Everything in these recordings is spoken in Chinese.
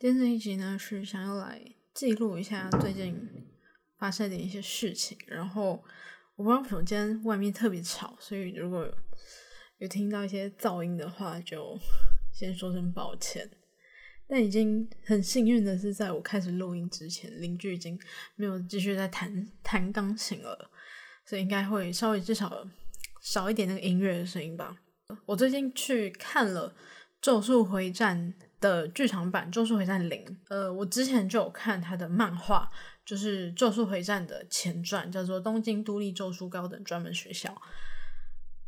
今天这一集呢是想要来记录一下最近发生的一些事情，然后我不知道为什么今天外面特别吵，所以如果有听到一些噪音的话就先说声抱歉。但已经很幸运的是，在我开始录音之前，邻居已经没有继续在弹钢琴了，所以应该会稍微至少少一点那个音乐的声音吧。我最近去看了咒术回战的剧场版《咒术回战0》，我之前就有看他的漫画，就是《咒术回战》的前传，叫做《东京都立咒术高等专门学校》。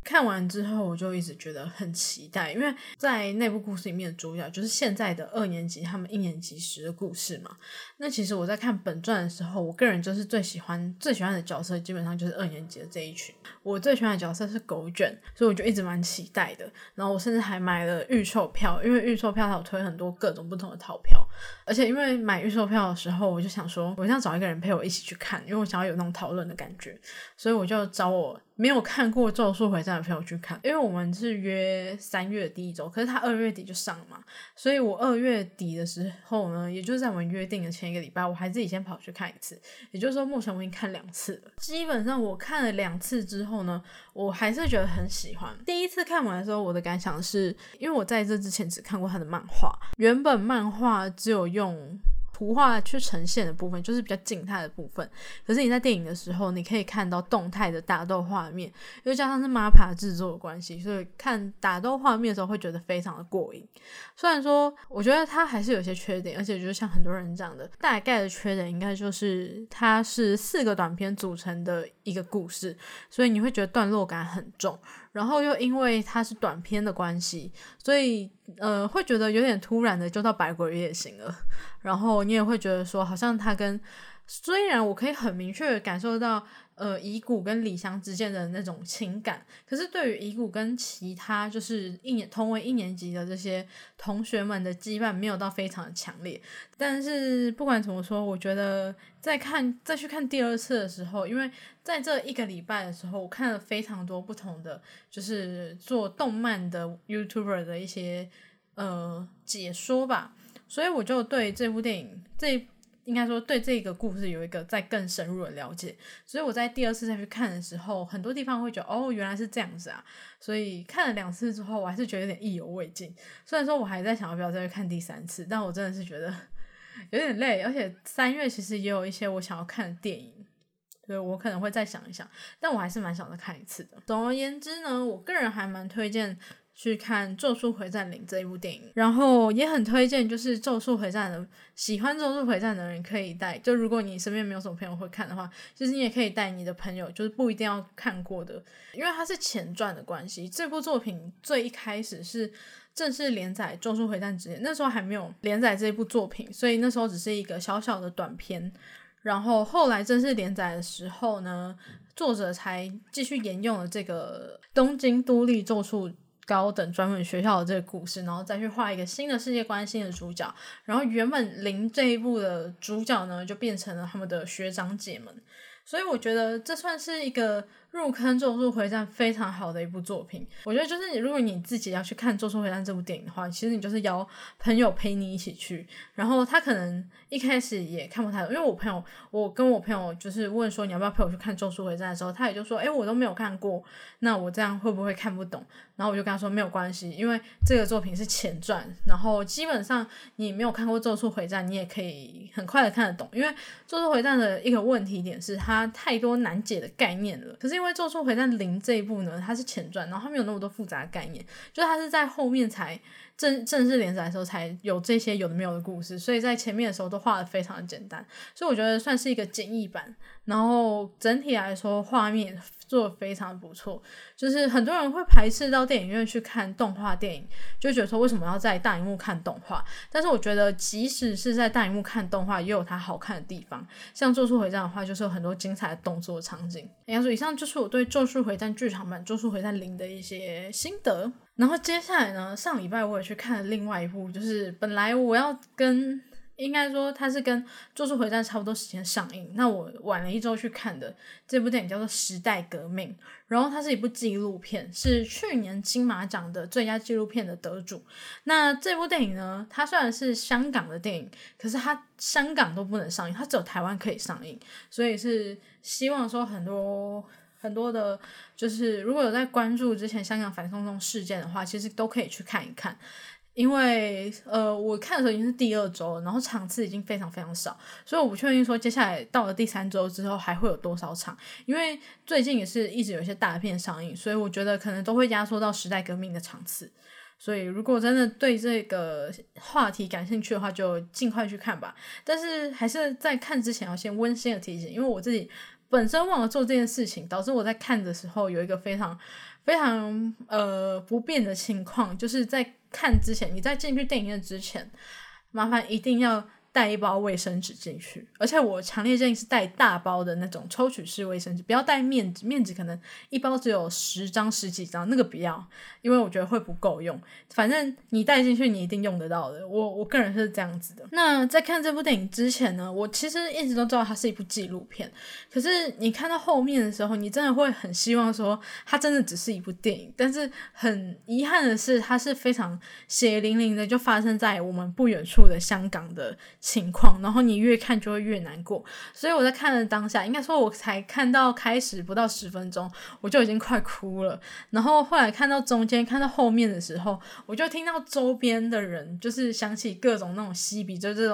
看完之后我就一直觉得很期待，因为在内部故事里面的主角就是现在的2年级他们1年级时的故事嘛。那其实我在看本传的时候，我个人就是最喜欢的角色基本上就是2年级的这一群，我最喜欢的角色是狗卷，所以我就一直蛮期待的。然后我甚至还买了预售票，因为预售票它有推很多各种不同的套票，而且因为买预售票的时候我就想说我想找一个人陪我一起去看，因为我想要有那种讨论的感觉，所以我就找我没有看过《咒术回战》的朋友去看，因为我们是约3月第一周，可是他2月底就上了嘛，所以我2月底的时候呢，也就是在我们约定的前一个礼拜，我还自己先跑去看一次，也就是说目前我已经看2次了。基本上我看了2次之后呢，我还是觉得很喜欢。第一次看完的时候我的感想是，因为我在这之前只看过他的漫画，原本漫画只有用图画去呈现的部分，就是比较静态的部分，可是你在电影的时候你可以看到动态的打斗画面，又加上是 MAPPA 制作的关系，所以看打斗画面的时候会觉得非常的过瘾。虽然说我觉得它还是有些缺点，而且就像很多人讲的，大概的缺点应该就是它是4个短篇组成的一个故事，所以你会觉得段落感很重，然后又因为它是短篇的关系，所以会觉得有点突然的就到百鬼夜行了，然后你也会觉得说好像它跟，虽然我可以很明确的感受到乙骨跟李翔之间的那种情感，可是对于乙骨跟其他就是同为1年级的这些同学们的羁绊没有到非常的强烈。但是不管怎么说，我觉得再去看第2次的时候，因为在这1个礼拜的时候我看了非常多不同的就是做动漫的 YouTuber 的一些解说吧，所以我就对这部电影应该说对这个故事有一个再更深入的了解，所以我在第2次再去看的时候，很多地方会觉得哦原来是这样子啊，所以看了2次之后我还是觉得有点意犹未尽。虽然说我还在想要不要再去看第3次，但我真的是觉得有点累，而且3月其实也有一些我想要看的电影，所以我可能会再想一想，但我还是蛮想再看1次的。总而言之呢，我个人还蛮推荐去看《咒术回战0》这一部电影，然后也很推荐就是咒术回战的喜欢咒术回战的人可以带，就如果你身边没有什么朋友会看的话，就是你也可以带你的朋友，就是不一定要看过的，因为它是前传的关系。这部作品最一开始是正式连载《咒术回战》之前，那时候还没有连载这部作品，所以那时候只是一个小小的短片，然后后来正式连载的时候呢，作者才继续沿用了这个东京都立咒术高等专门学校的这个故事，然后再去画一个新的世界观、新的主角，然后原本0这一部的主角呢就变成了他们的学长姐们，所以我觉得这算是一个入坑咒术回战非常好的一部作品。我觉得就是如果你自己要去看咒术回战这部电影的话，其实你就是邀朋友陪你一起去，然后他可能一开始也看不太懂，因为我跟我朋友就是问说你要不要陪我去看咒术回战的时候，他也就说我都没有看过，那我这样会不会看不懂？然后我就跟他说没有关系，因为这个作品是前传，然后基本上你没有看过咒术回战你也可以很快的看得懂，因为咒术回战的一个问题点是它太多难解的概念了，可是因为咒术回战0这一部呢它是前传，然后它没有那么多复杂的概念，就是它是在后面才正式连载的时候才有这些有的没有的故事，所以在前面的时候都画得非常的简单，所以我觉得算是一个简易版。然后整体来说画面做得非常不错，就是很多人会排斥到电影院去看动画电影，就觉得说为什么要在大荧幕看动画，但是我觉得即使是在大荧幕看动画也有它好看的地方，像咒术回战的话就是有很多精彩的动作场景。应该说以上就是我对咒术回战剧场版咒术回战0的一些心得。然后接下来呢，上礼拜我也去看了另外一部，就是本来我要跟应该说它是跟《咒术回战》差不多时间上映，那我晚了一周去看的这部电影叫做《时代革命》，然后它是一部纪录片，是去年金马奖的最佳纪录片的得主。那这部电影呢，它虽然是香港的电影，可是它香港都不能上映，它只有台湾可以上映，所以是希望说很多的就是如果有在关注之前香港反送中事件的话，其实都可以去看一看，因为我看的时候已经是第二周了，然后场次已经非常非常少，所以我不确定说接下来到了第三周之后还会有多少场，因为最近也是一直有一些大片上映，所以我觉得可能都会压缩到时代革命的场次，所以如果真的对这个话题感兴趣的话就尽快去看吧。但是还是在看之前要先温馨的提醒，因为我自己本身忘了做这件事情，导致我在看的时候有一个非常非常不便的情况，就是在看之前，你在进去电影院之前，麻烦一定要带一包卫生纸进去，而且我强烈建议是带大包的那种抽取式卫生纸，不要带面纸，面纸可能一包只有10张10几张，那个不要，因为我觉得会不够用，反正你带进去你一定用得到的，我个人是这样子的。那在看这部电影之前呢，我其实一直都知道它是一部纪录片，可是你看到后面的时候，你真的会很希望说它真的只是一部电影，但是很遗憾的是它是非常血淋淋的就发生在我们不远处的香港的情况，然后你越看就会越难过。所以我在看的当下，应该说我才看到开始不到10分钟我就已经快哭了，然后后来看到中间看到后面的时候，我就听到周边的人就是想起各种那种吸鼻，就这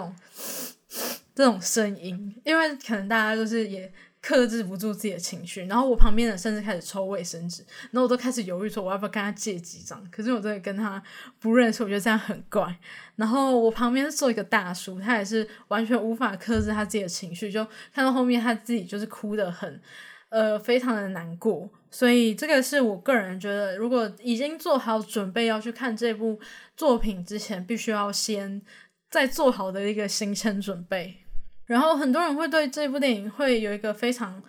种声音，因为可能大家就是也克制不住自己的情绪，然后我旁边的甚至开始抽卫生纸，然后我都开始犹豫说我要不要跟他借几张，可是我真的跟他不认识，我觉得这样很怪。然后我旁边坐一个大叔，他也是完全无法克制他自己的情绪，就看到后面他自己就是哭得很非常的难过。所以这个是我个人觉得，如果已经做好准备要去看这部作品之前，必须要先再做好的一个行前准备。然后很多人会对这部电影会有一个非常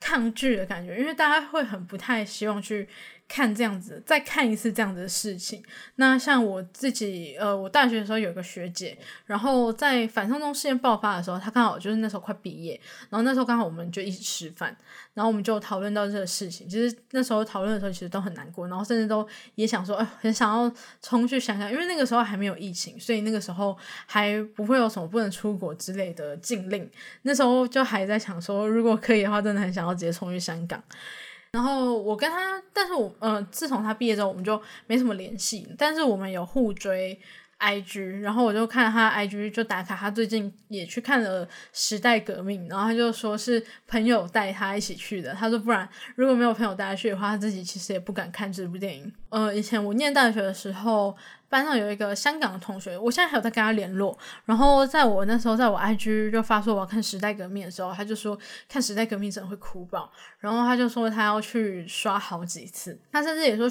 抗拒的感觉，因为大家会很不太希望去看这样子，再看一次这样子的事情。那像我自己我大学的时候有一个学姐，然后在反送中事件爆发的时候，她刚好就是那时候快毕业，然后那时候刚好我们就一起吃饭，然后我们就讨论到这个事情。其实那时候讨论的时候其实都很难过，然后甚至都也想说很想要冲去香港，因为那个时候还没有疫情，所以那个时候还不会有什么不能出国之类的禁令，那时候就还在想说如果可以的话真的很想要直接冲去香港。然后我跟他，但是我自从他毕业之后我们就没什么联系，但是我们有互追 IG， 然后我就看他 IG 就打卡他最近也去看了时代革命，然后他就说是朋友带他一起去的，他说不然如果没有朋友带他去的话他自己其实也不敢看这部电影。以前我念大学的时候班上有一个香港的同学，我现在还有在跟他联络，然后在我那时候在我 IG 就发说我要看时代革命的时候，他就说看时代革命真的会哭爆，然后他就说他要去刷好几次，他甚至也说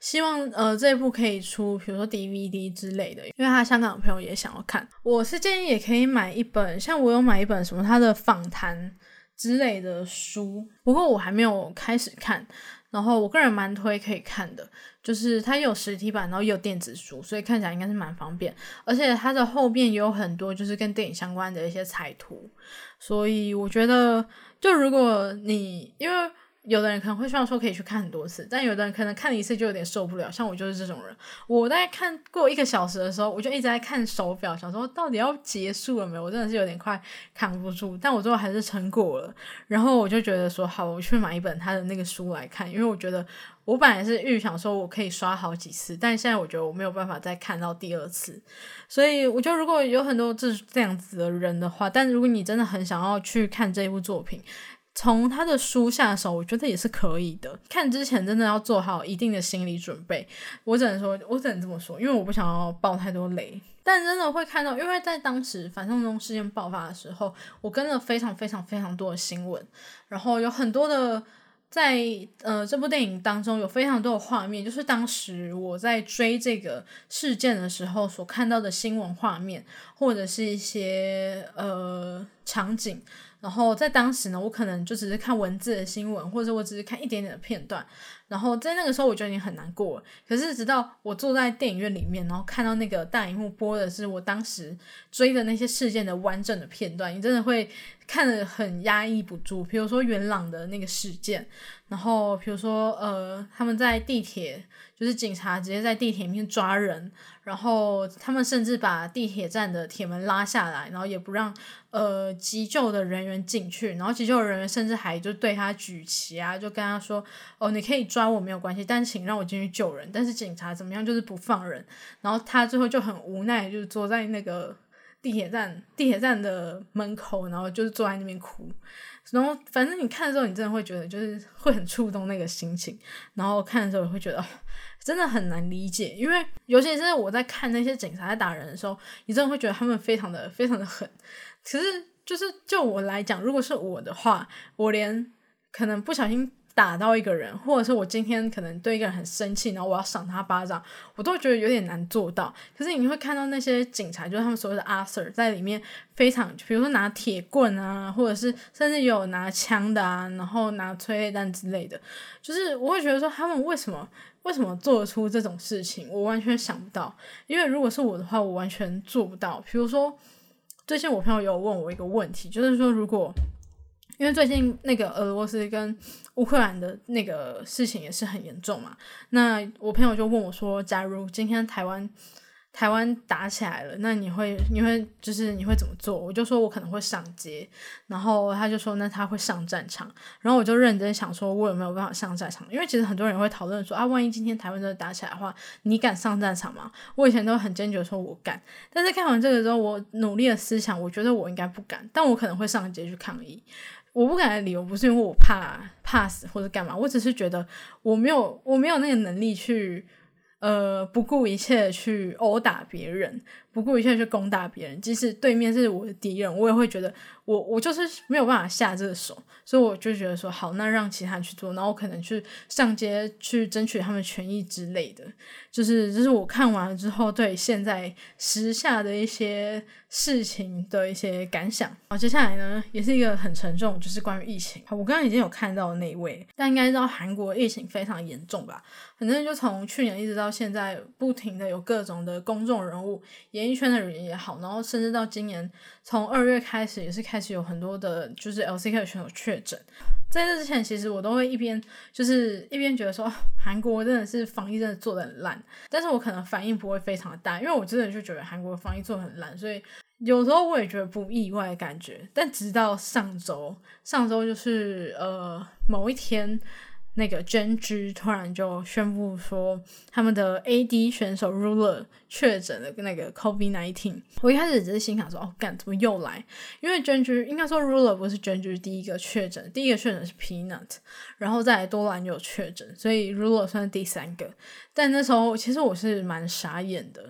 希望这一部可以出比如说 DVD 之类的，因为他香港的朋友也想要看。我是建议也可以买一本，像我有买一本什么他的访谈之类的书，不过我还没有开始看，然后我个人蛮推可以看的，就是它有实体版然后也有电子书，所以看起来应该是蛮方便，而且它的后面也有很多就是跟电影相关的一些彩图，所以我觉得就如果你因为有的人可能会希望说可以去看很多次，但有的人可能看一次就有点受不了，像我就是这种人。我大概看过1个小时的时候我就一直在看手表，想说到底要结束了没有，我真的是有点快扛不住，但我最后还是撑过了。然后我就觉得说好，我去买一本他的那个书来看，因为我觉得我本来是预想说我可以刷好几次，但现在我觉得我没有办法再看到第二次。所以我觉得如果有很多这样子的人的话，但如果你真的很想要去看这部作品，从他的书下手我觉得也是可以的，看之前真的要做好一定的心理准备，我只能这么说，因为我不想要爆太多雷。但真的会看到，因为在当时反送中事件爆发的时候，我跟了非常非常非常多的新闻，然后有很多的在这部电影当中有非常多的画面，就是当时我在追这个事件的时候所看到的新闻画面，或者是一些场景，然后在当时呢，我可能就只是看文字的新闻，或者我只是看一点点的片段，然后在那个时候我就已经很难过了。可是直到我坐在电影院里面，然后看到那个大荧幕播的是我当时追的那些事件的完整的片段，你真的会看得很压抑不住。比如说元朗的那个事件，然后比如说他们在地铁，就是警察直接在地铁里面抓人，然后他们甚至把地铁站的铁门拉下来，然后也不让急救的人员进去，然后急救的人员甚至还就对他举旗啊，就跟他说哦，你可以抓我没有关系，但请让我进去救人。但是警察怎么样就是不放人，然后他最后就很无奈，就是坐在那个地铁站的门口，然后就是坐在那边哭。然后反正你看的时候你真的会觉得就是会很触动那个心情，然后看的时候也会觉得真的很难理解。因为尤其是我在看那些警察在打人的时候，你真的会觉得他们非常的狠。可是就是就我来讲，如果是我的话，我连可能不小心打到一个人，或者是我今天可能对一个人很生气，然后我要赏他巴掌，我都觉得有点难做到。可是你会看到那些警察，就是他们所谓的阿 Sir 在里面非常，比如说拿铁棍啊，或者是甚至有拿枪的啊，然后拿催泪弹之类的，就是我会觉得说他们为什么做出这种事情，我完全想不到。因为如果是我的话，我完全做不到。比如说最近我朋友有问我一个问题，就是说如果因为最近那个俄罗斯跟乌克兰的那个事情也是很严重嘛，那我朋友就问我说，假如今天台湾打起来了，那你会怎么做？我就说我可能会上街，然后他就说那他会上战场，然后我就认真想说我有没有办法上战场。因为其实很多人会讨论说啊，万一今天台湾真的打起来的话，你敢上战场吗？我以前都很坚决说我敢，但是看完这个之后，我努力的思想，我觉得我应该不敢，但我可能会上街去抗议。我不敢的理由不是因为我怕死或者干嘛，我只是觉得我没有那个能力去不顾一切去殴打别人，不顾一切去攻打别人，即使对面是我的敌人，我也会觉得我就是没有办法下这个手，所以我就觉得说好，那让其他人去做，然后我可能去上街去争取他们权益之类的。就是我看完了之后对现在时下的一些事情的一些感想。好，接下来呢也是一个很沉重，就是关于疫情。我刚刚已经有看到那一位，大家应该知道韩国疫情非常严重吧，反正就从去年一直到现在不停的有各种的公众人物，演艺圈的人也好，然后甚至到今年从2月开始也是开始有很多的就是 LCK 的选手确诊。在这之前其实我都会一边觉得说韩国真的是防疫真的做得很烂，但是我可能反应不会非常大，因为我真的就觉得韩国防疫做得很烂，所以有时候我也觉得不意外的感觉。但直到上周就是某一天，那个 Gen.G 突然就宣布说他们的 AD 选手 Ruler 确诊了那个 COVID-19。 我一开始只是心想说哦干，怎么又来？因为 Gen.G 应该说 Ruler 不是 Gen.G 第一个确诊是 Peanut， 然后再来多兰有确诊，所以 Ruler 算是第三个。但那时候其实我是蛮傻眼的，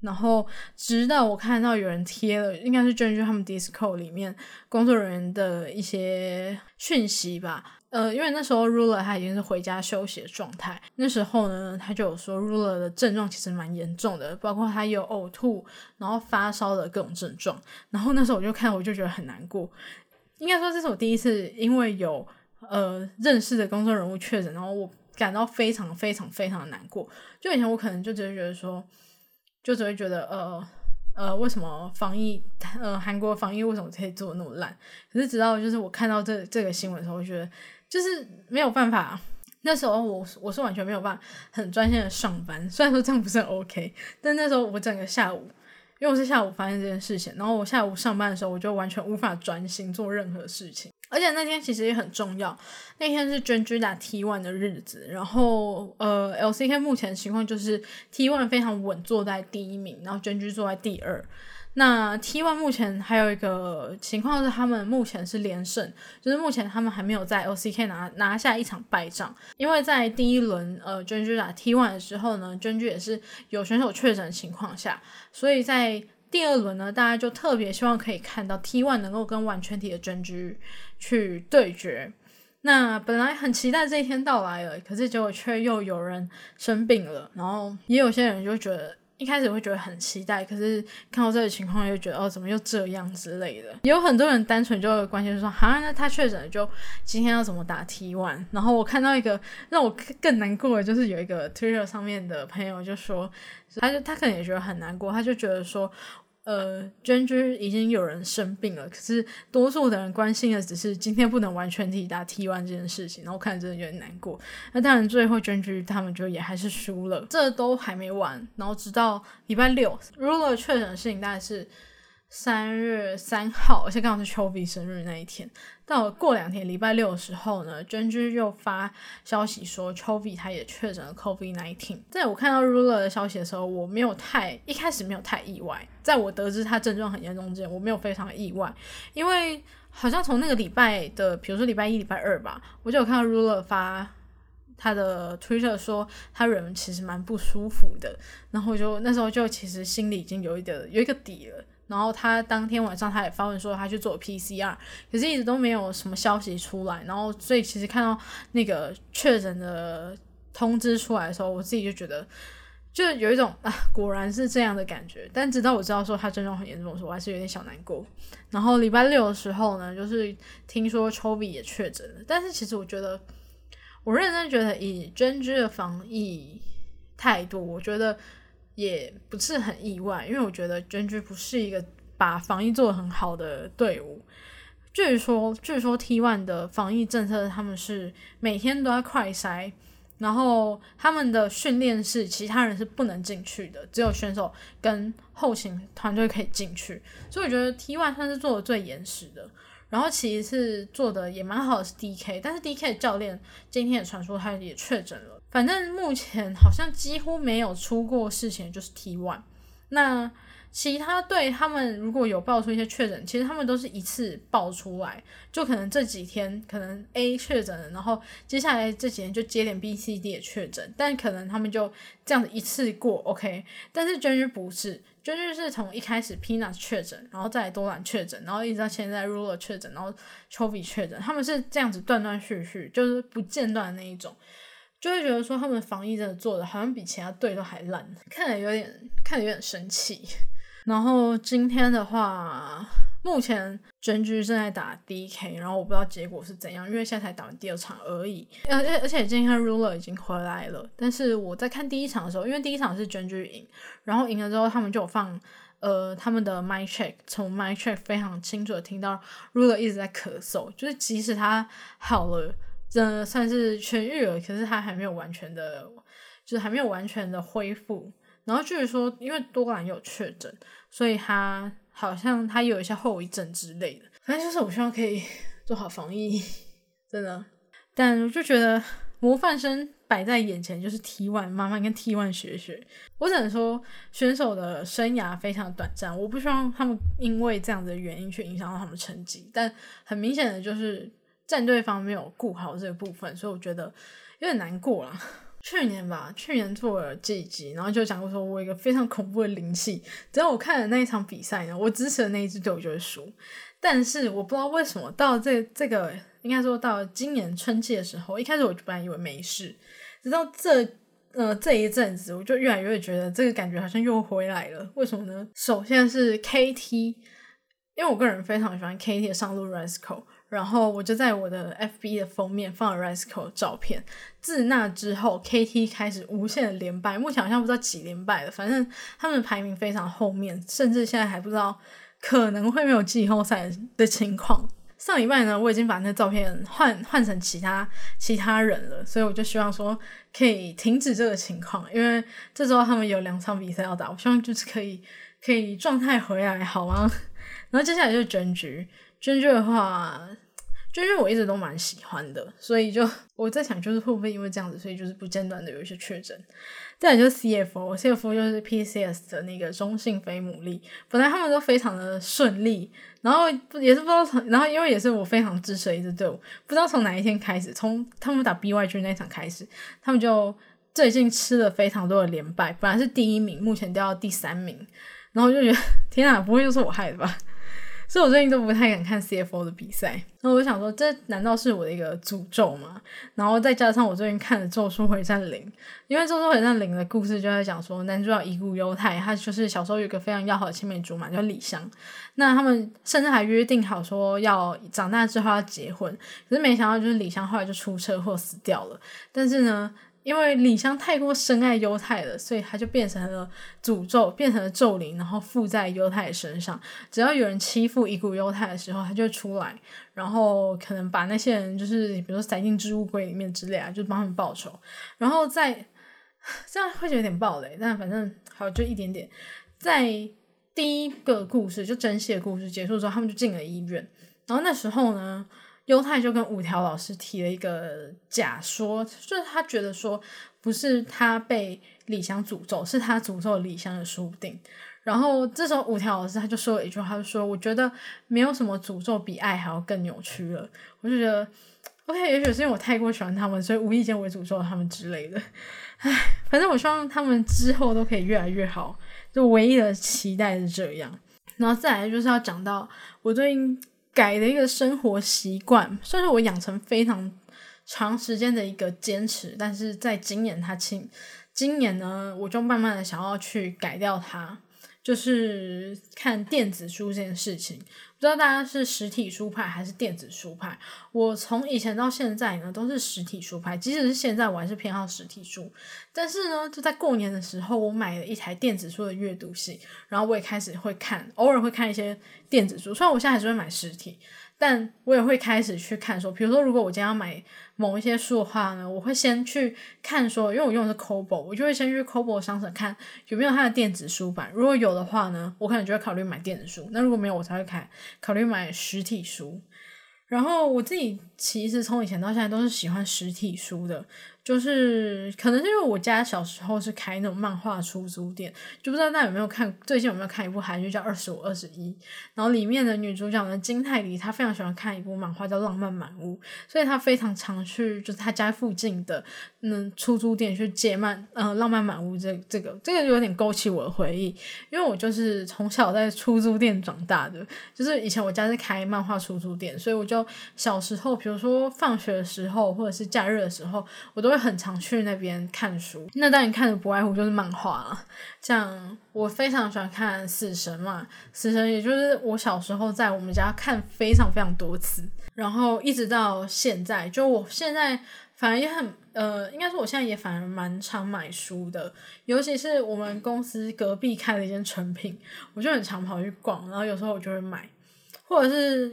然后直到我看到有人贴了应该是 Gen.G 他们 Discord 里面工作人员的一些讯息吧。因为那时候 Ruler 他已经是回家休息的状态，那时候呢他就有说 Ruler 的症状其实蛮严重的，包括他有呕吐然后发烧的各种症状。然后那时候我就觉得很难过，应该说这是我第一次因为有认识的公众人物确诊，然后我感到非常非常非常的难过。就以前我可能就只会觉得说，就只会觉得为什么防疫韩国防疫为什么可以做那么烂。可是直到就是我看到这个新闻的时候，我觉得就是没有办法，那时候我是完全没有办法很专心的上班，虽然说这样不是很 OK， 但那时候我整个下午，因为我是下午发现这件事情，然后我下午上班的时候我就完全无法专心做任何事情。而且那天其实也很重要，那天是 Gen.G 打 T1 的日子，然后LCK 目前情况就是 T1 非常稳坐在第一名，然后 Gen.G 坐在第二。那 T1 目前还有一个情况是他们目前是连胜，就是目前他们还没有在 LCK 拿下一场败仗。因为在第一轮Gen.G 打 T1 的时候呢， Gen.G 也是有选手确诊的情况下，所以在第二轮呢，大家就特别希望可以看到 T1 能够跟完全体的 Gen.G 去对决。那本来很期待这一天到来了，可是结果却又有人生病了，然后也有些人就觉得一开始会觉得很期待，可是看到这个情况又觉得哦，怎么又这样之类的。也有很多人单纯就关心就说哈，那他确诊了就今天要怎么打 T1。 然后我看到一个让我更难过的就是有一个 Twitter 上面的朋友就说他可能也觉得很难过，他就觉得说Gen.G 已经有人生病了，可是多数的人关心的只是今天不能完全体打 T1 这件事情，然后看着真的有点难过。那当然最后 Gen.G 他们就也还是输了。这都还没完，然后直到礼拜六 Ruler 确诊的事情大概是3月3号，而且刚好是 Chofi 生日那一天。到了过两天礼拜六的时候呢， Gen.G 又发消息说 Chofi 他也确诊了 COVID-19。 在我看到 Ruler 的消息的时候，我没有一开始没有太意外，在我得知他症状很严重之前我没有非常意外，因为好像从那个礼拜的比如说礼拜一礼拜二吧，我就有看到 Ruler 发他的 Twitter 说他人其实蛮不舒服的，然后就那时候就其实心里已经有一个底了。然后他当天晚上他也发文说他去做 PCR， 可是一直都没有什么消息出来，然后所以其实看到那个确诊的通知出来的时候，我自己就觉得就有一种啊，果然是这样的感觉。但直到我知道说他症状很严重的时候，我还是有点小难过。然后礼拜六的时候呢，就是听说 Chofi 也确诊了，但是其实我觉得我认真觉得以 Gen.G 的防疫态度，我觉得也不是很意外，因为我觉得 Gen.G 不是一个把防疫做得很好的队伍。据说 T1 的防疫政策他们是每天都要快筛，然后他们的训练室其他人是不能进去的，只有选手跟后勤团队可以进去，所以我觉得 T1 算是做的最严实的。然后其次做的也蛮好的是 DK， 但是 DK 的教练今天也传说他也确诊了。反正目前好像几乎没有出过事情，就是 T1。 那其他队他们如果有爆出一些确诊，其实他们都是一次爆出来，就可能这几天可能 A 确诊了，然后接下来这几天就接连 BCD 也确诊，但可能他们就这样子一次过 OK。 但是 Gen.G 不是，就是从一开始 Peanut 确诊，然后再来多兰确诊，然后一直到现在 Ruler 确诊，然后 Chofi 确诊，他们是这样子断断续续，就是不间断的那一种，就会觉得说他们防疫真的做的好像比其他队都还烂，看得有点生气。然后今天的话，目前 Gen.G 正在打 DK， 然后我不知道结果是怎样，因为现在才打完第二场而已。而且今天 Ruler 已经回来了，但是我在看第一场的时候，因为第一场是 Gen.G 赢，然后赢了之后他们就有放他们的 mic check， 从 mic check 非常清楚的听到 Ruler 一直在咳嗽，就是即使他好了，算是痊愈了，可是他还没有完全的恢复。然后据说因为多兰有确诊，所以他好像他有一些后遗症之类的。反正就是我希望可以做好防疫，真的。但我就觉得模范生摆在眼前就是 T1， 慢慢跟 T1 学学。我只能说选手的生涯非常短暂，我不希望他们因为这样的原因去影响到他们成绩，但很明显的就是战队方没有顾好这个部分，所以我觉得有点难过啦。去年做了这一集，然后就讲过说我有一个非常恐怖的灵气，只要我看了那一场比赛呢，我支持的那一支队我就会输。但是我不知道为什么到这个应该说到今年春季的时候，一开始我就本来以为没事，直到这一阵子我就越来越觉得这个感觉好像又回来了。为什么呢？首先是 KT， 因为我个人非常喜欢 KT 的上路 Rascal，然后我就在我的 FB 的封面放了 Rascal 照片。自那之后 KT 开始无限的连败，目前好像不知道几连败了，反正他们的排名非常后面，甚至现在还不知道可能会没有季后赛的情况。上礼拜呢，我已经把那照片换成其他人了，所以我就希望说可以停止这个情况，因为这周他们有2场比赛要打，我希望就是可以状态回来好吗？然后接下来就是Gen.G 的话，Gen.G 我一直都蛮喜欢的，所以就我在想就是会不会因为这样子，所以就是不间断的有一些确诊。再来就是 CFO 就是 PCS 的那个中性非牡蛎，本来他们都非常的顺利，然后也是不知道从，然后因为也是我非常支持的一支队伍，不知道从哪一天开始，从他们打 BYG 那场开始，他们就最近吃了非常多的连败，本来是第1名目前掉到第3名，然后我就觉得天啊，不会就是我害的吧？所以我最近都不太敢看 CFO 的比赛。然后我想说这难道是我的一个诅咒吗？然后再加上我最近看了咒术回战0，因为咒术回战0的故事就在讲说男主角伊谷优太他就是小时候有一个非常要好的青梅竹马叫李湘，那他们甚至还约定好说要长大之后要结婚，可是没想到就是李湘后来就出车祸死掉了。但是呢因为李湘太过深爱优太了，所以他就变成了诅咒，变成了咒灵，然后附在优太身上。只要有人欺负伊谷优太的时候，他就出来，然后可能把那些人就是比如说塞进置物柜里面之类啊，就帮他们报仇。然后在这样会觉得有点暴雷，但反正好就一点点。在第一个故事就真系的故事结束之后，他们就进了医院。然后那时候呢，优太就跟五条老师提了一个假说，就是他觉得说不是他被李湘诅咒，是他诅咒李湘的说不定。然后这时候五条老师他就说了一句话，他就说我觉得没有什么诅咒比爱还要更扭曲了。我就觉得 OK， 也许是因为我太过喜欢他们，所以无意间我也诅咒他们之类的。唉，反正我希望他们之后都可以越来越好，就唯一的期待是这样。然后再来就是要讲到我最近改的一个生活习惯，算是我养成非常长时间的一个坚持，但是在今年呢，我就慢慢的想要去改掉它，就是看电子书这件事情。不知道大家是实体书派还是电子书派，我从以前到现在呢都是实体书派，即使是现在我还是偏好实体书。但是呢就在过年的时候，我买了一台电子书的阅读器，然后我也开始会看，偶尔会看一些电子书，虽然我现在还是会买实体，但我也会开始去看说，比如说如果我今天要买某一些书的话呢，我会先去看说，因为我用的是 Kobo， 我就会先去 Kobo 商城看有没有它的电子书版，如果有的话呢，我可能就会考虑买电子书，那如果没有我才会考虑买实体书。然后我自己其实从以前到现在都是喜欢实体书的，就是可能是因为我家小时候是开那种漫画出租店，就不知道大家有没有看，最近有没有看一部韩剧叫2521，然后里面的女主角呢金泰梨，她非常喜欢看一部漫画叫浪漫满屋，所以她非常常去就是她家附近的出租店去借浪漫满屋，这个有点勾起我的回忆，因为我就是从小在出租店长大的，就是以前我家是开漫画出租店，所以我就小时候比如说放学的时候或者是假日的时候，我都会很常去那边看书。那当然看的不外乎就是漫画啊，像我非常喜欢看死神嘛，死神也就是我小时候在我们家看非常非常多次，然后一直到现在，就我现在反而也很应该说我现在也反而蛮常买书的，尤其是我们公司隔壁开了一间诚品，我就很常跑去逛，然后有时候我就会买，或者是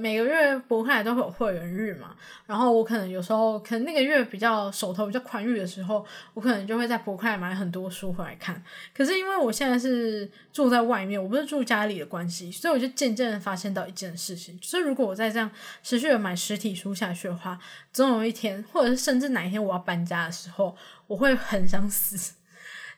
每个月博客来都会有会员日嘛，然后我可能有时候可能那个月比较手头比较宽裕的时候，我可能就会在博客来买很多书回来看。可是因为我现在是住在外面，我不是住家里的关系，所以我就渐渐的发现到一件事情，就是如果我再这样持续的买实体书下去的话，总有一天或者是甚至哪一天我要搬家的时候，我会很想死。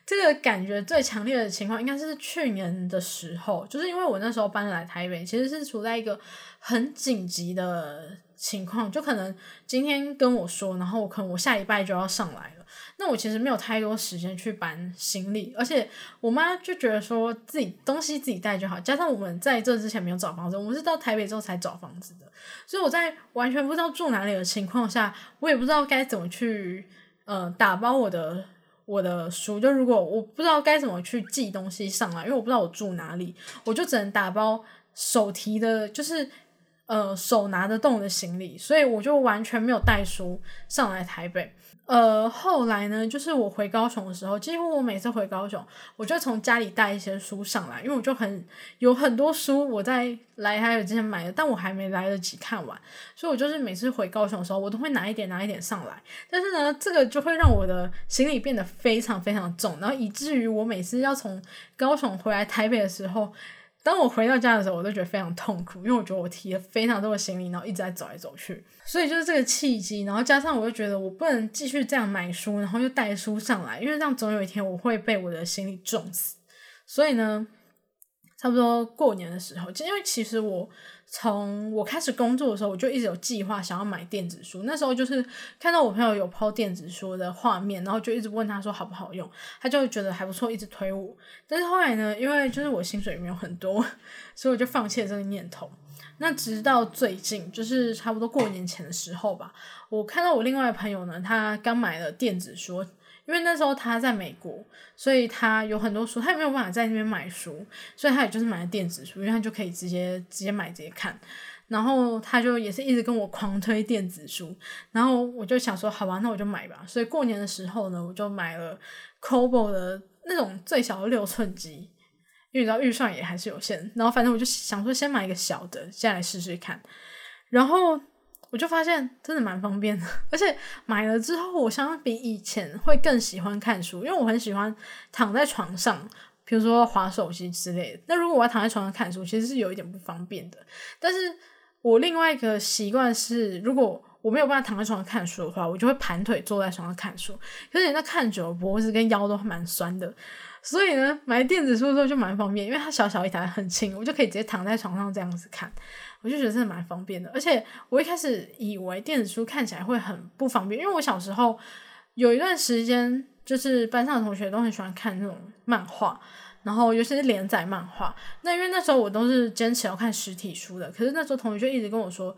这个感觉最强烈的情况应该是去年的时候，就是因为我那时候搬来台北，其实是处在一个很紧急的情况，就可能今天跟我说，然后可能我下礼拜就要上来了，那我其实没有太多时间去搬行李，而且我妈就觉得说自己东西自己带就好，加上我们在这之前没有找房子，我们是到台北之后才找房子的，所以我在完全不知道住哪里的情况下，我也不知道该怎么去打包我的书，就如果我不知道该怎么去寄东西上来，因为我不知道我住哪里，我就只能打包手提的，就是手拿得动的行李，所以我就完全没有带书上来台北。后来呢，就是我回高雄的时候，几乎我每次回高雄，我就从家里带一些书上来，因为我就有很多书我在来台北之前买的，但我还没来得及看完，所以我就是每次回高雄的时候，我都会拿一点上来。但是呢，这个就会让我的行李变得非常非常重，然后以至于我每次要从高雄回来台北的时候，当我回到家的时候，我都觉得非常痛苦，因为我觉得我提了非常多的行李，然后一直在走来走去，所以就是这个契机，然后加上我就觉得我不能继续这样买书，然后又带书上来，因为这样总有一天我会被我的行李撞死。所以呢，差不多过年的时候，因为其实我从我开始工作的时候，我就一直有计划想要买电子书。那时候就是看到我朋友有 po 电子书的画面，然后就一直问他说好不好用，他就觉得还不错，一直推我。但是后来呢，因为就是我薪水也没有很多，所以我就放弃了这个念头。那直到最近，就是差不多过年前的时候吧，我看到我另外的朋友呢，他刚买了电子书，因为那时候他在美国，所以他有很多书，他也没有办法在那边买书，所以他也就是买了电子书，因为他就可以直接买直接看。然后他就也是一直跟我狂推电子书，然后我就想说好吧，那我就买吧。所以过年的时候呢，我就买了 Kobo 的那种最小的6寸机，因为你知道预算也还是有限，然后反正我就想说先买一个小的先来试试看，然后我就发现真的蛮方便的，而且买了之后我相信比以前会更喜欢看书，因为我很喜欢躺在床上比如说滑手机之类的，那如果我要躺在床上看书其实是有一点不方便的。但是我另外一个习惯是，如果我没有办法躺在床上看书的话，我就会盘腿坐在床上看书，可是那看久了脖子跟腰都蛮酸的，所以呢买电子书的时候就蛮方便，因为它小小一台很轻，我就可以直接躺在床上这样子看，我就觉得真的蛮方便的。而且我一开始以为电子书看起来会很不方便，因为我小时候有一段时间就是班上的同学都很喜欢看那种漫画，然后尤其是连载漫画，那因为那时候我都是坚持要看实体书的，可是那时候同学就一直跟我说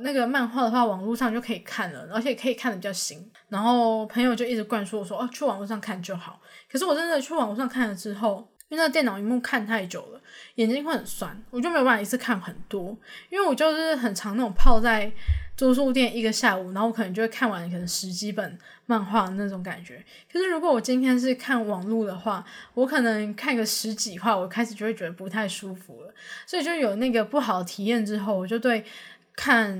那个漫画的话网络上就可以看了，而且可以看得比较新，然后朋友就一直灌输我说去网络上看就好。可是我真的去网络上看了之后，因为那电脑屏幕看太久了眼睛会很酸，我就没有办法一次看很多，因为我就是很常那种泡在租书店一个下午，然后我可能就会看完可能10几本漫画那种感觉。可是如果我今天是看网络的话，我可能看个10几话我开始就会觉得不太舒服了，所以就有那个不好的体验之后，我就对看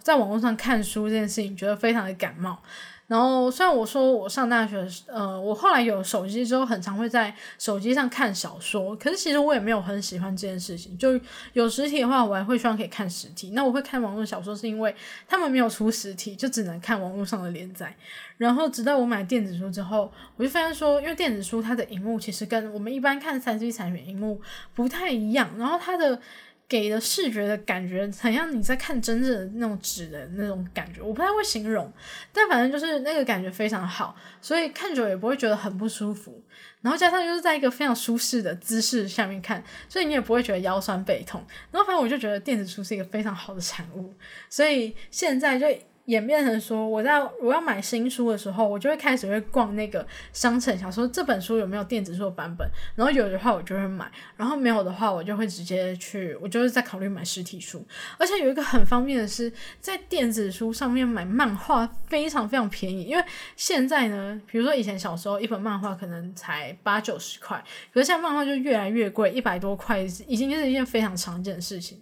在网络上看书这件事情觉得非常的感冒。然后虽然我说我上大学我后来有手机之后很常会在手机上看小说，可是其实我也没有很喜欢这件事情，就有实体的话我还会希望可以看实体，那我会看网络小说是因为他们没有出实体，就只能看网络上的连载。然后直到我买电子书之后，我就发现说因为电子书它的荧幕其实跟我们一般看 3C 产品荧幕不太一样，然后它的给的视觉的感觉很像你在看真正的那种纸的那种感觉，我不太会形容，但反正就是那个感觉非常好，所以看久了也不会觉得很不舒服，然后加上就是在一个非常舒适的姿势下面看，所以你也不会觉得腰酸背痛，然后反正我就觉得电子书是一个非常好的产物。所以现在就演变成说我要买新书的时候，我就会开始会逛那个商城，想说这本书有没有电子书的版本，然后有的话我就会买，然后没有的话我就会直接去我就是在考虑买实体书。而且有一个很方便的是，在电子书上面买漫画非常非常便宜，因为现在呢比如说以前小时候一本漫画可能才80-90块，可是现在漫画就越来越贵，100多块已经是一件非常常见的事情。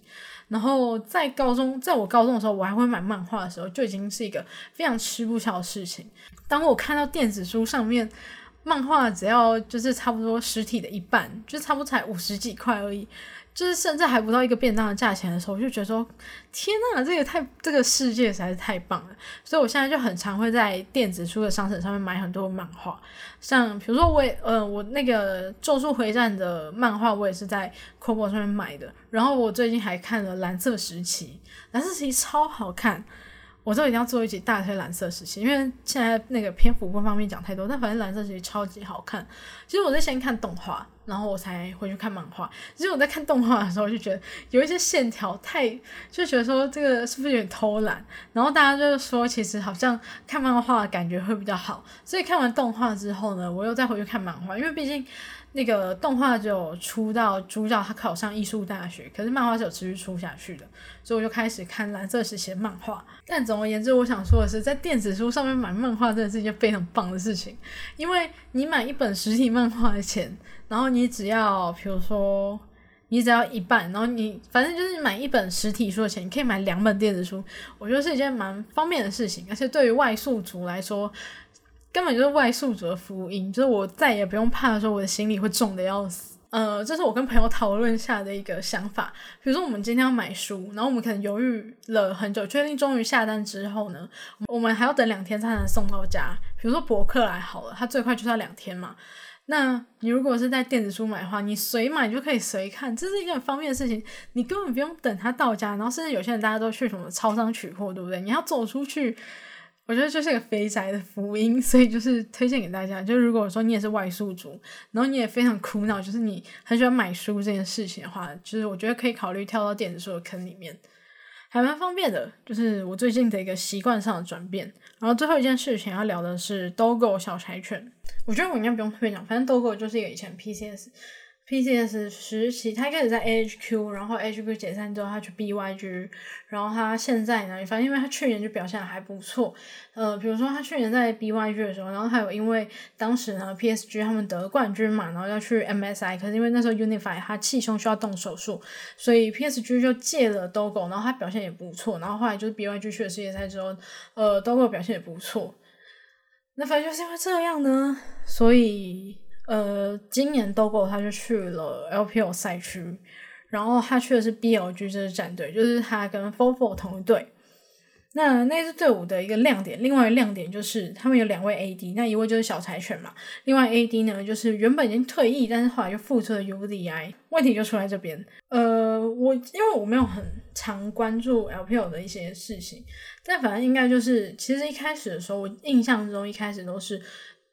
然后在我高中的时候，我还会买漫画的时候，就已经是一个非常吃不消的事情。当我看到电子书上面漫画只要就是差不多实体的一半，就差不多才50几块而已，就是甚至还不到一个便当的价钱的时候，我就觉得说天哪，这个世界实在是太棒了。所以我现在就很常会在电子书的商城上面买很多漫画，像比如说我那个咒术回战的漫画我也是在 Kobo 上面买的，然后我最近还看了蓝色时期，蓝色时期超好看，我都一定要做一集大推蓝色时期，因为现在那个篇幅不方便讲太多，但反正蓝色时期超级好看。其实我在先看动画，然后我才回去看漫画。其实我在看动画的时候就觉得有一些线条就觉得说这个是不是有点偷懒，然后大家就说其实好像看漫画的感觉会比较好，所以看完动画之后呢，我又再回去看漫画，因为毕竟那个动画只有出到主角他考上艺术大学，可是漫画是有持续出下去的，所以我就开始看蓝色时期的漫画。但总而言之，我想说的是，在电子书上面买漫画真的是一件非常棒的事情，因为你买一本实体漫画的钱，然后你只要一半，然后你反正就是买一本实体书的钱你可以买2本电子书，我觉得是一件蛮方便的事情。而且对于外宿族来说根本就是外宿族的福音，就是我再也不用怕说我的行李会重的要死。这是我跟朋友讨论下的一个想法，比如说我们今天要买书，然后我们可能犹豫了很久，确定终于下单之后呢，我们还要等2天才能送到家，比如说博客来好了，它最快就是要2天嘛，那你如果是在电子书买的话，你随买就可以随看，这是一个很方便的事情，你根本不用等它到家，然后甚至有些人大家都去什么超商取货，对不对？你要走出去，我觉得就是一个肥宅的福音，所以就是推荐给大家，就如果说你也是外宿族，然后你也非常苦恼，就是你很喜欢买书这件事情的话，就是我觉得可以考虑跳到电子书的坑里面，还蛮方便的，就是我最近的一个习惯上的转变。然后最后一件事情要聊的是Dogo小柴犬，我觉得我应该不用特别讲，反正Dogo就是一个以前 PCS 时期，他开始在 AHQ， 然后 AHQ 解散之后他去 BYG， 然后他现在呢，反正因为他去年就表现还不错，比如说他去年在 BYG 的时候，然后还有因为当时呢 PSG 他们得冠军嘛，然后要去 MSI， 可是因为那时候 Unify 他气胸需要动手术，所以 PSG 就借了 Dogo， 然后他表现也不错，然后后来就是 BYG 去了世界赛之后，Dogo 表现也不错，那反正就是因为这样呢，所以今年Dogo他就去了 LPL 赛区，然后他去的是 BLG 这支战队，就是他跟 Fofo 同一队。那支队伍的一个亮点，另外一个亮点就是他们有两位 AD， 那一位就是小柴犬嘛，另外 AD 呢就是原本已经退役，但是后来就复出了 UDI， 问题就出在这边。我因为我没有很常关注 LPL 的一些事情，但反正应该就是其实一开始的时候，我印象中一开始都是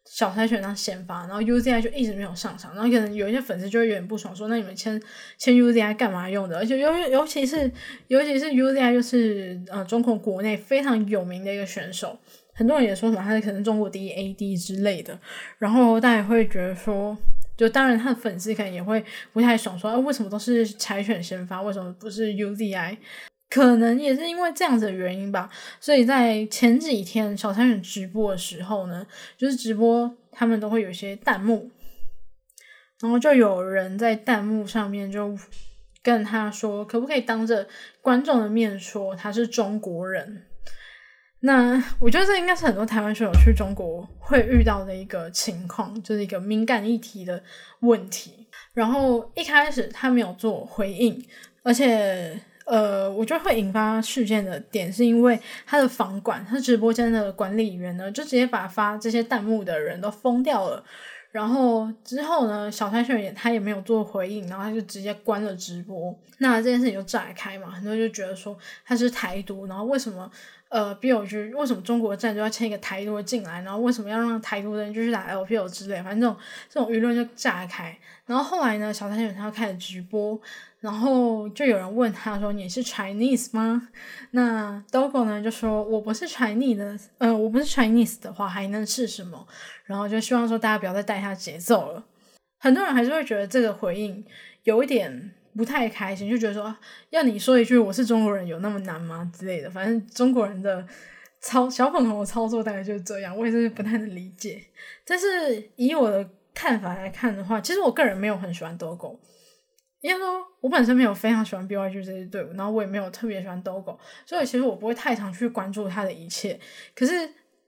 小柴犬当先发，然后 UZI 就一直没有上场，然后可能有一些粉丝就会有点不爽，说那你们签 UZI 干嘛用的？而且尤其是 UZI 就是中国国内非常有名的一个选手，很多人也说什么他可能中国第一 AD 之类的，然后大家也会觉得说，就当然他的粉丝可能也会不太爽说，为什么都是柴犬先发，为什么不是 UZI？可能也是因为这样子的原因吧，所以在前几天小柴犬直播的时候呢，就是直播他们都会有些弹幕，然后就有人在弹幕上面就跟他说可不可以当着观众的面说他是中国人。那我觉得这应该是很多台湾选手去中国会遇到的一个情况，就是一个敏感议题的问题。然后一开始他没有做回应，而且我觉得会引发事件的点是因为他的房管，他直播间的管理员呢，就直接把发这些弹幕的人都封掉了。然后之后呢，小柴犬他也没有做回应，然后他就直接关了直播。那这件事情就炸开嘛，很多人就觉得说他是台独，然后为什么BLG 为什么中国战就要签一个台独的进来，然后为什么要让台独的人就去打 LPL 之类，反正这种舆论就炸开。然后后来呢，小柴犬他开始直播，然后就有人问他说你是 Chinese 吗？那 Dogo 呢就说我不是 Chinese 的，我不是 Chinese 的话还能是什么？然后就希望说大家不要再带他节奏了。很多人还是会觉得这个回应有一点不太开心，就觉得说要你说一句我是中国人有那么难吗之类的，反正中国人的小粉红的操作大概就是这样，我也是不太能理解。但是以我的看法来看的话，其实我个人没有很喜欢Dogo，应该说我本身没有非常喜欢 BYG 这支队伍，然后我也没有特别喜欢Dogo，所以其实我不会太常去关注他的一切。可是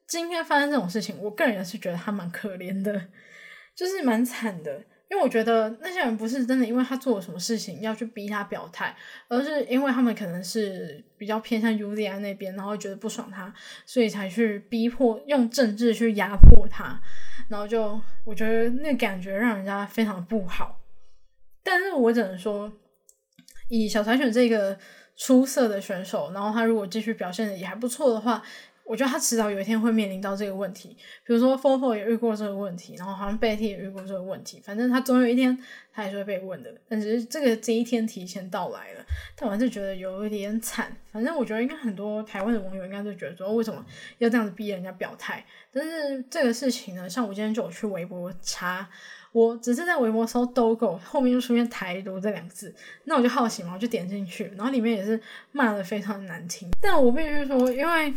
今天发生这种事情，我个人也是觉得他蛮可怜的，就是蛮惨的。因为我觉得那些人不是真的因为他做了什么事情要去逼他表态，而是因为他们可能是比较偏向 UDI 那边，然后觉得不爽他，所以才去逼迫用政治去压迫他，然后就我觉得那感觉让人家非常不好。但是我只能说以小柴犬这个出色的选手，然后他如果继续表现的也还不错的话，我觉得他迟早有一天会面临到这个问题，比如说 Fofo 也遇过这个问题，然后好像 Betty 也遇过这个问题，反正他总有一天他还是会被问的，但只是这一天提前到来了。但我还是觉得有一点惨，反正我觉得应该很多台湾的网友应该就觉得说为什么要这样子逼人家表态。但是这个事情呢，像我今天就有去微博查，我只是在微博搜Dogo，后面就出现台独这两个字，那我就好奇嘛，我就点进去，然后里面也是骂得非常难听。但我必须说，因为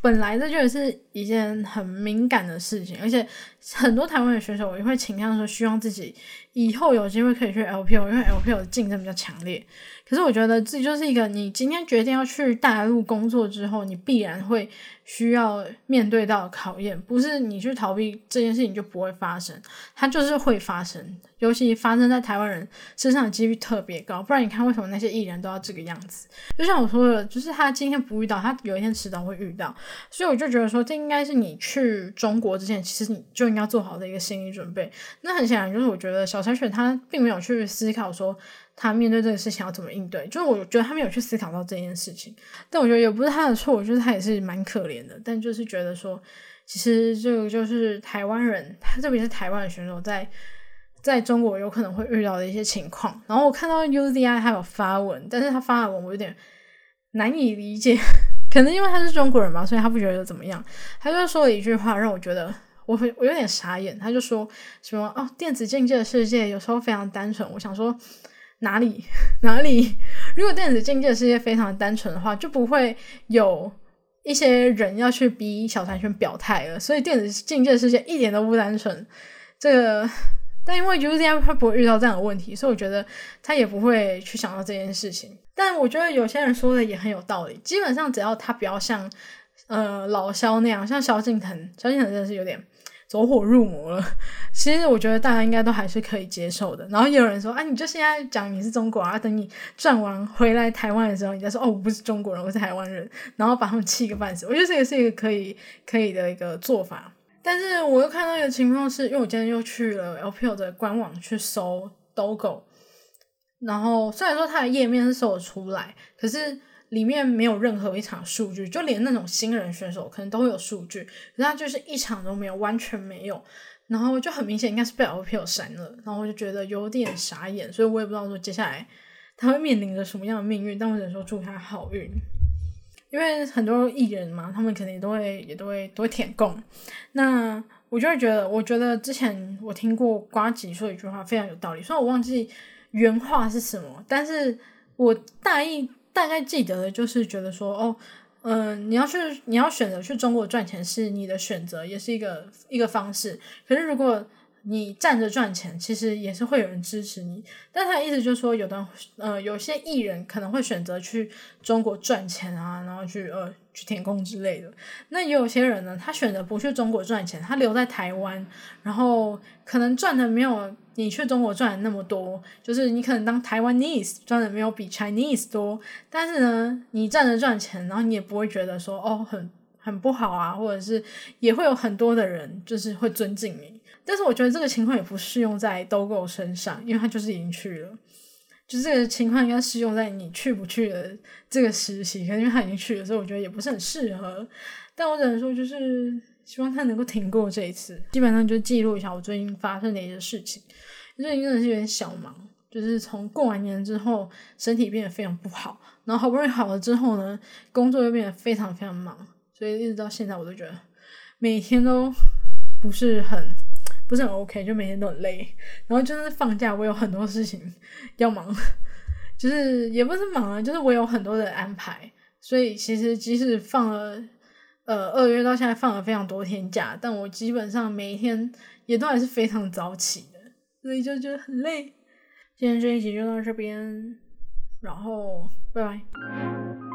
本来这就是一件很敏感的事情，而且很多台湾的选手也会倾向说希望自己以后有机会可以去 LPL， 因为 LPL 的竞争比较强烈。可是我觉得这就是一个你今天决定要去大陆工作之后，你必然会需要面对到考验，不是你去逃避这件事情就不会发生，它就是会发生，尤其发生在台湾人身上的几率特别高。不然你看为什么那些艺人都要这个样子，就像我说的，就是他今天不遇到，他有一天迟早会遇到。所以我就觉得说应该是你去中国之前其实你就应该做好的一个心理准备。那很显然就是我觉得小柴犬他并没有去思考说他面对这个事情要怎么应对，就是我觉得他没有去思考到这件事情，但我觉得也不是他的错，我觉得他也是蛮可怜的，但就是觉得说其实这个就是台湾人，特别是台湾的选手在中国有可能会遇到的一些情况。然后我看到 UDI 他有发文，但是他发的文我有点难以理解，可能因为他是中国人嘛，所以他不觉得怎么样。他就说了一句话让我觉得我有点傻眼，他就说什么哦，电子竞技的世界有时候非常单纯。我想说哪里，如果电子竞技的世界非常单纯的话，就不会有一些人要去逼小柴犬表态了，所以电子竞技的世界一点都不单纯。这个但因为 UDI 他不会遇到这样的问题，所以我觉得他也不会去想到这件事情。但我觉得有些人说的也很有道理，基本上只要他不要像老萧那样，像萧敬腾真的是有点走火入魔了，其实我觉得大家应该都还是可以接受的。然后也有人说啊，你就现在讲你是中国啊，等你转完回来台湾的时候你再说哦，我不是中国人，我是台湾人，然后把他们气个半死。我觉得这个是一个可以的一个做法。但是我又看到一个情况是，因为我今天又去了 LPL 的官网去搜 Dogo， 然后虽然说它的页面是搜得出来，可是里面没有任何一场数据，就连那种新人选手可能都会有数据，可是它就是一场都没有，完全没有，然后就很明显应该是被 LPL 删了，然后我就觉得有点傻眼，所以我也不知道说接下来他会面临着什么样的命运，但我只能说祝他好运。因为很多艺人嘛，他们肯定都会舔供。那我就会觉得，我觉得之前我听过呱吉说一句话非常有道理，虽然我忘记原话是什么，但是我大概记得的就是觉得说哦，你要选择去中国赚钱是你的选择，也是一个方式，可是如果你站着赚钱其实也是会有人支持你。但他的意思就是说有些艺人可能会选择去中国赚钱啊，然后去舔供之类的。那也有些人呢，他选择不去中国赚钱，他留在台湾，然后可能赚的没有你去中国赚的那么多，就是你可能当台湾 Taiwanese 赚的没有比 Chinese 多，但是呢你站着赚钱，然后你也不会觉得说哦很不好啊，或者是也会有很多的人就是会尊敬你。但是我觉得这个情况也不适用在 Dogo 身上，因为他就是已经去了，就是这个情况应该适用在你去不去的这个实习，可是因为他已经去了，所以我觉得也不是很适合。但我只能说就是希望他能够挺过这一次。基本上就记录一下我最近发生的一些事情，最近真的是有点小忙，就是从过完年之后身体变得非常不好，然后好不容易好了之后呢，工作又变得非常非常忙，所以一直到现在我都觉得每天都不是很 OK， 就每天都很累。然后就是放假我有很多事情要忙，就是也不是忙啊，就是我有很多的安排，所以其实即使放了2月到现在放了非常多天假，但我基本上每一天也都还是非常早起的，所以就觉得很累。今天这一集就到这边，然后拜拜。